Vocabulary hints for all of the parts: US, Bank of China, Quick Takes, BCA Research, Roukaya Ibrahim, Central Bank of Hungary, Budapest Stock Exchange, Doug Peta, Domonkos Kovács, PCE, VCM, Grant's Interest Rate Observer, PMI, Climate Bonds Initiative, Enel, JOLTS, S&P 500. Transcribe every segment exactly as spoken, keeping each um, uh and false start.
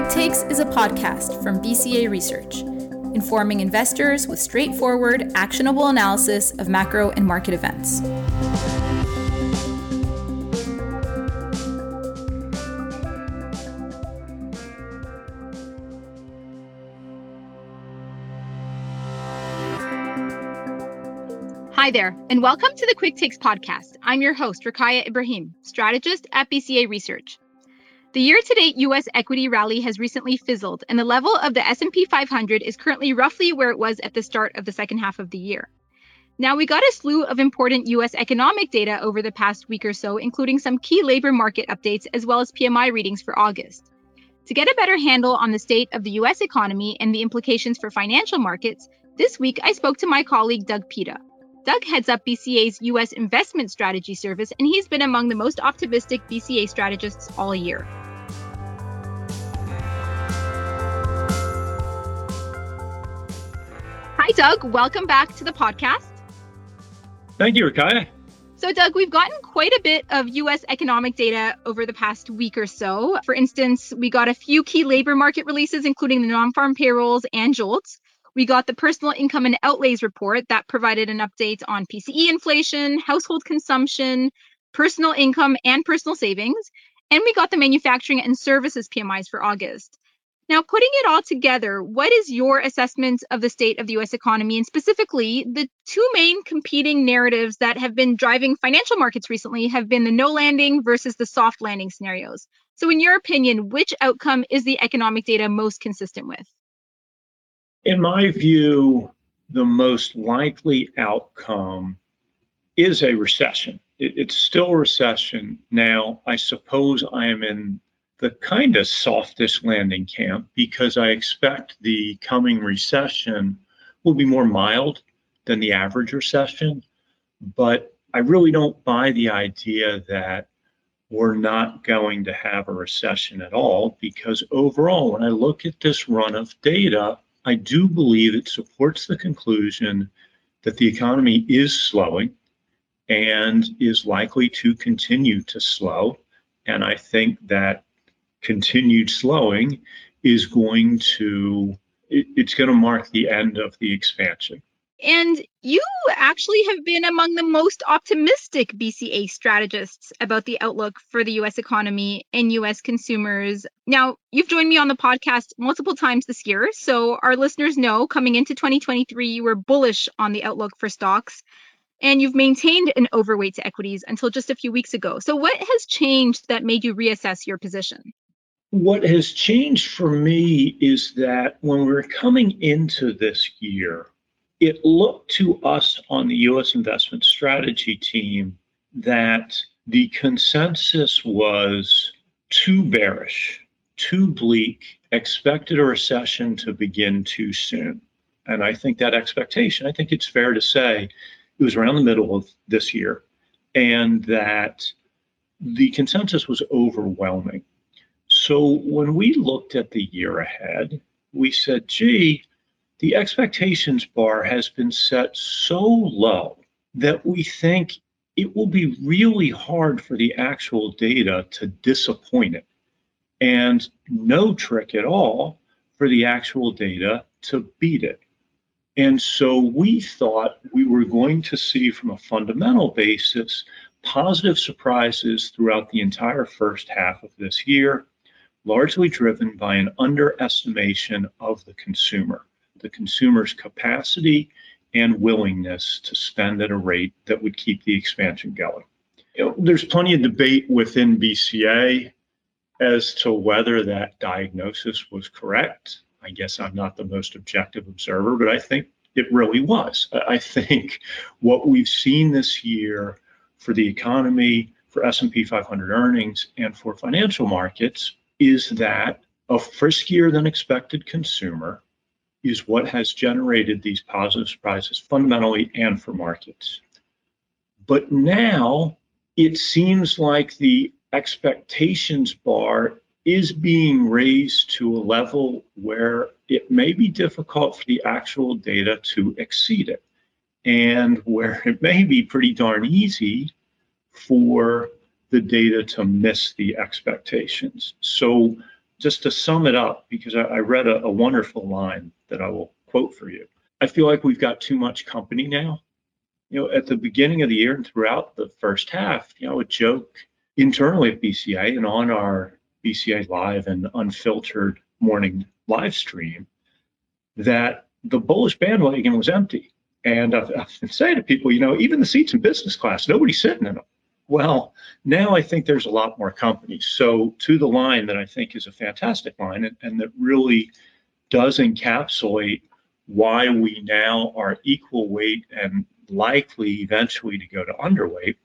Quick Takes is a podcast from B C A Research, informing investors with straightforward, actionable analysis of macro and market events. Hi there, and welcome to the Quick Takes podcast. I'm your host, Roukaya Ibrahim, strategist at B C A Research. The year-to-date U S equity rally has recently fizzled, and the level of the S and P five hundred is currently roughly where it was at the start of the second half of the year. Now, we got a slew of important U S economic data over the past week or so, including some key labor market updates as well as P M I readings for August. To get a better handle on the state of the U S economy and the implications for financial markets, this week I spoke to my colleague Doug Peta. Doug heads up B C A's U S investment strategy service, and he's been among the most optimistic B C A strategists all year. Hi, Doug. Welcome back to the podcast. Thank you, Roukaya. So, Doug, we've gotten quite a bit of U S economic data over the past week or so. For instance, we got a few key labor market releases, including the non-farm payrolls and JOLTS. We got the personal income and outlays report that provided an update on P C E inflation, household consumption, personal income, and personal savings. And we got the manufacturing and services P M Is for August. Now, putting it all together, what is your assessment of the state of the U S economy and specifically the two main competing narratives that have been driving financial markets recently have been the no landing versus the soft landing scenarios. So in your opinion, which outcome is the economic data most consistent with? In my view, the most likely outcome is a recession. It, it's still a recession. Now, I suppose I am in the kind of softest landing camp because I expect the coming recession will be more mild than the average recession. But I really don't buy the idea that we're not going to have a recession at all because overall, when I look at this run of data, I do believe it supports the conclusion that the economy is slowing and is likely to continue to slow. And I think that continued slowing is going to, it's going to mark the end of the expansion. And you actually have been among the most optimistic B C A strategists about the outlook for the U S economy and U S consumers. Now, you've joined me on the podcast multiple times this year, so our listeners know coming into twenty twenty-three, you were bullish on the outlook for stocks, and you've maintained an overweight to equities until just a few weeks ago. So what has changed that made you reassess your position? What has changed for me is that when we're coming into this year, it looked to us on the U S investment strategy team that the consensus was too bearish, too bleak, expected a recession to begin too soon. And I think that expectation, I think it's fair to say, it was around the middle of this year, and that the consensus was overwhelming. So when we looked at the year ahead, we said, gee, the expectations bar has been set so low that we think it will be really hard for the actual data to disappoint it, and no trick at all for the actual data to beat it. And so we thought we were going to see from a fundamental basis positive surprises throughout the entire first half of this year, largely driven by an underestimation of the consumer. The consumer's capacity and willingness to spend at a rate that would keep the expansion going. You know, there's plenty of debate within B C A as to whether that diagnosis was correct. I guess I'm not the most objective observer, but I think it really was. I think what we've seen this year for the economy, for S and P five hundred earnings, and for financial markets is that a friskier than expected consumer is what has generated these positive surprises fundamentally and for markets. But now it seems like the expectations bar is being raised to a level where it may be difficult for the actual data to exceed it, and where it may be pretty darn easy for the data to miss the expectations. So just to sum it up, because I, I read a, a wonderful line that I will quote for you. I feel like we've got too much company now. You know, at the beginning of the year and throughout the first half, you know, I would joke internally at B C A and on our B C A Live and Unfiltered morning live stream that the bullish bandwagon was empty. And I've, I've been saying to people, you know, even the seats in business class, nobody's sitting in them. Well, now I think there's a lot more companies. So to the line that I think is a fantastic line and, and that really does encapsulate why we now are equal weight and likely eventually to go to underweight.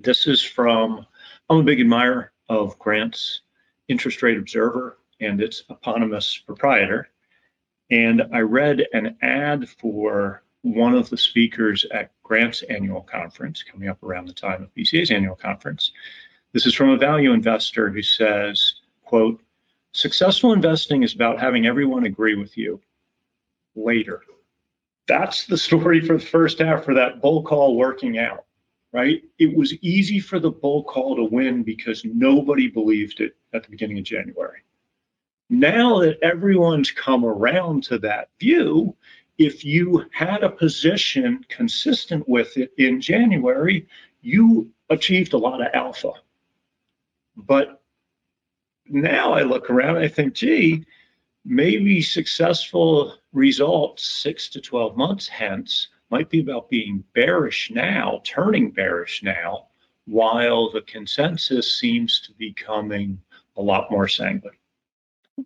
This is from, I'm a big admirer of Grant's Interest Rate Observer and its eponymous proprietor. And I read an ad for one of the speakers at Grant's annual conference, coming up around the time of B C A's annual conference. This is from a value investor who says, quote, "Successful investing is about having everyone agree with you later." That's the story for the first half for that bull call working out, right? It was easy for the bull call to win because nobody believed it at the beginning of January. Now that everyone's come around to that view, if you had a position consistent with it in January, you achieved a lot of alpha. But now I look around and I think, gee, maybe successful results six to twelve months hence might be about being bearish now, turning bearish now, while the consensus seems to be coming a lot more sanguine.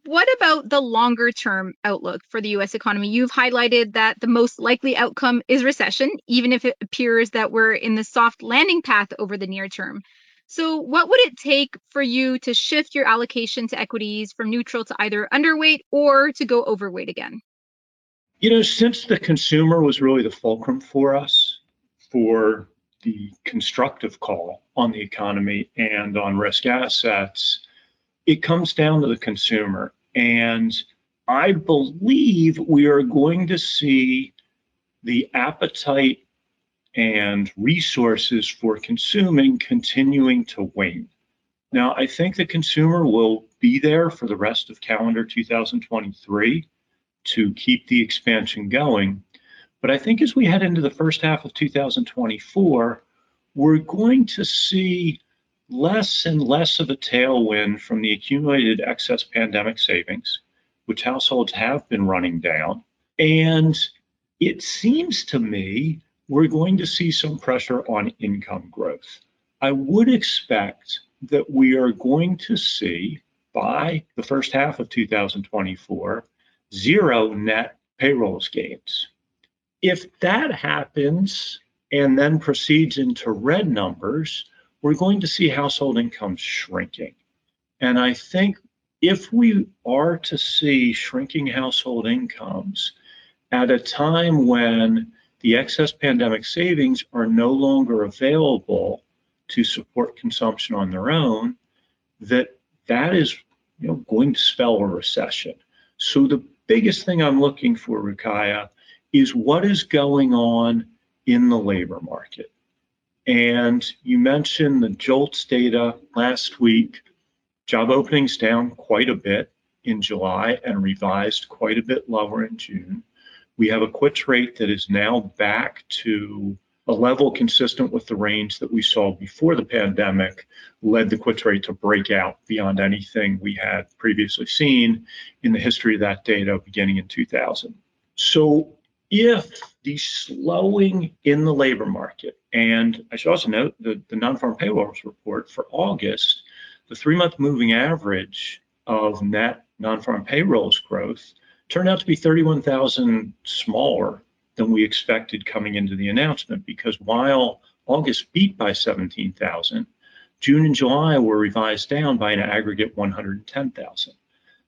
What about the longer term outlook for the U S economy? You've highlighted that the most likely outcome is recession, even if it appears that we're in the soft landing path over the near term. So what would it take for you to shift your allocation to equities from neutral to either underweight or to go overweight again? You know, since the consumer was really the fulcrum for us for the constructive call on the economy and on risk assets, it comes down to the consumer. And I believe we are going to see the appetite and resources for consuming continuing to wane. Now, I think the consumer will be there for the rest of calendar two thousand twenty-three to keep the expansion going. But I think as we head into the first half of two thousand twenty-four, we're going to see less and less of a tailwind from the accumulated excess pandemic savings, which households have been running down. And it seems to me we're going to see some pressure on income growth. I would expect that we are going to see, by the first half of two thousand twenty-four, zero net payrolls gains. If that happens and then proceeds into red numbers, we're going to see household income shrinking. And I think if we are to see shrinking household incomes at a time when the excess pandemic savings are no longer available to support consumption on their own, that that is you know, going to spell a recession. So the biggest thing I'm looking for, Roukaya, is what is going on in the labor market. And you mentioned the JOLTS data last week. Job openings down quite a bit in July and revised quite a bit lower in June. We have a quits rate that is now back to a level consistent with the range that we saw before the pandemic, led the quits rate to break out beyond anything we had previously seen in the history of that data beginning in two thousand. So if the slowing in the labor market, and I should also note the, the non-farm payrolls report for August, the three-month moving average of net non-farm payrolls growth turned out to be thirty-one thousand smaller than we expected coming into the announcement, because while August beat by seventeen thousand, June and July were revised down by an aggregate one hundred ten thousand.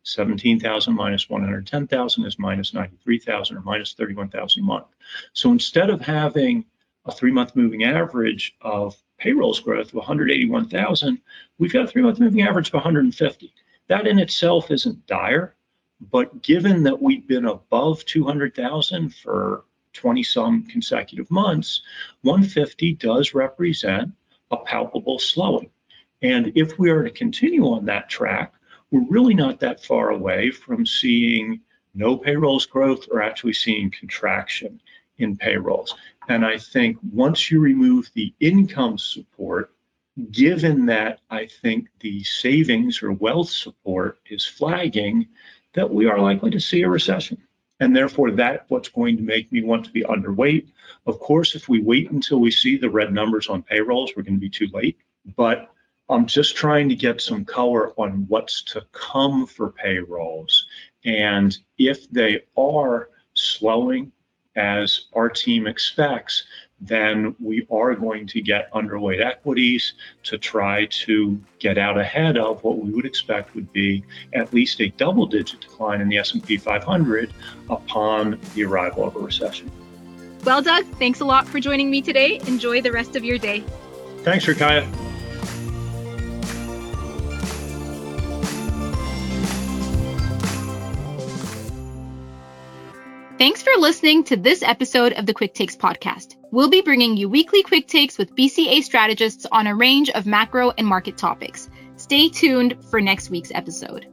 seventeen thousand minus one hundred ten thousand is minus ninety-three thousand or minus thirty-one thousand a month. So instead of having a three-month moving average of payrolls growth of one hundred eighty-one thousand, we've got a three-month moving average of one hundred fifty. That in itself isn't dire. But given that we've been above two hundred thousand for twenty some consecutive months, one hundred fifty does represent a palpable slowing. And if we are to continue on that track, we're really not that far away from seeing no payrolls growth or actually seeing contraction in payrolls. And I think once you remove the income support, given that I think the savings or wealth support is flagging, that we are likely to see a recession. And therefore, that's what's going to make me want to be underweight. Of course, if we wait until we see the red numbers on payrolls, we're going to be too late. But I'm just trying to get some color on what's to come for payrolls. And if they are slowing, as our team expects, then we are going to get underweight equities to try to get out ahead of what we would expect would be at least a double-digit decline in the S and P five hundred upon the arrival of a recession. Well, Doug, thanks a lot for joining me today. Enjoy the rest of your day. Thanks, Roukaya. Thanks for listening to this episode of the Quick Takes podcast. We'll be bringing you weekly Quick Takes with B C A strategists on a range of macro and market topics. Stay tuned for next week's episode.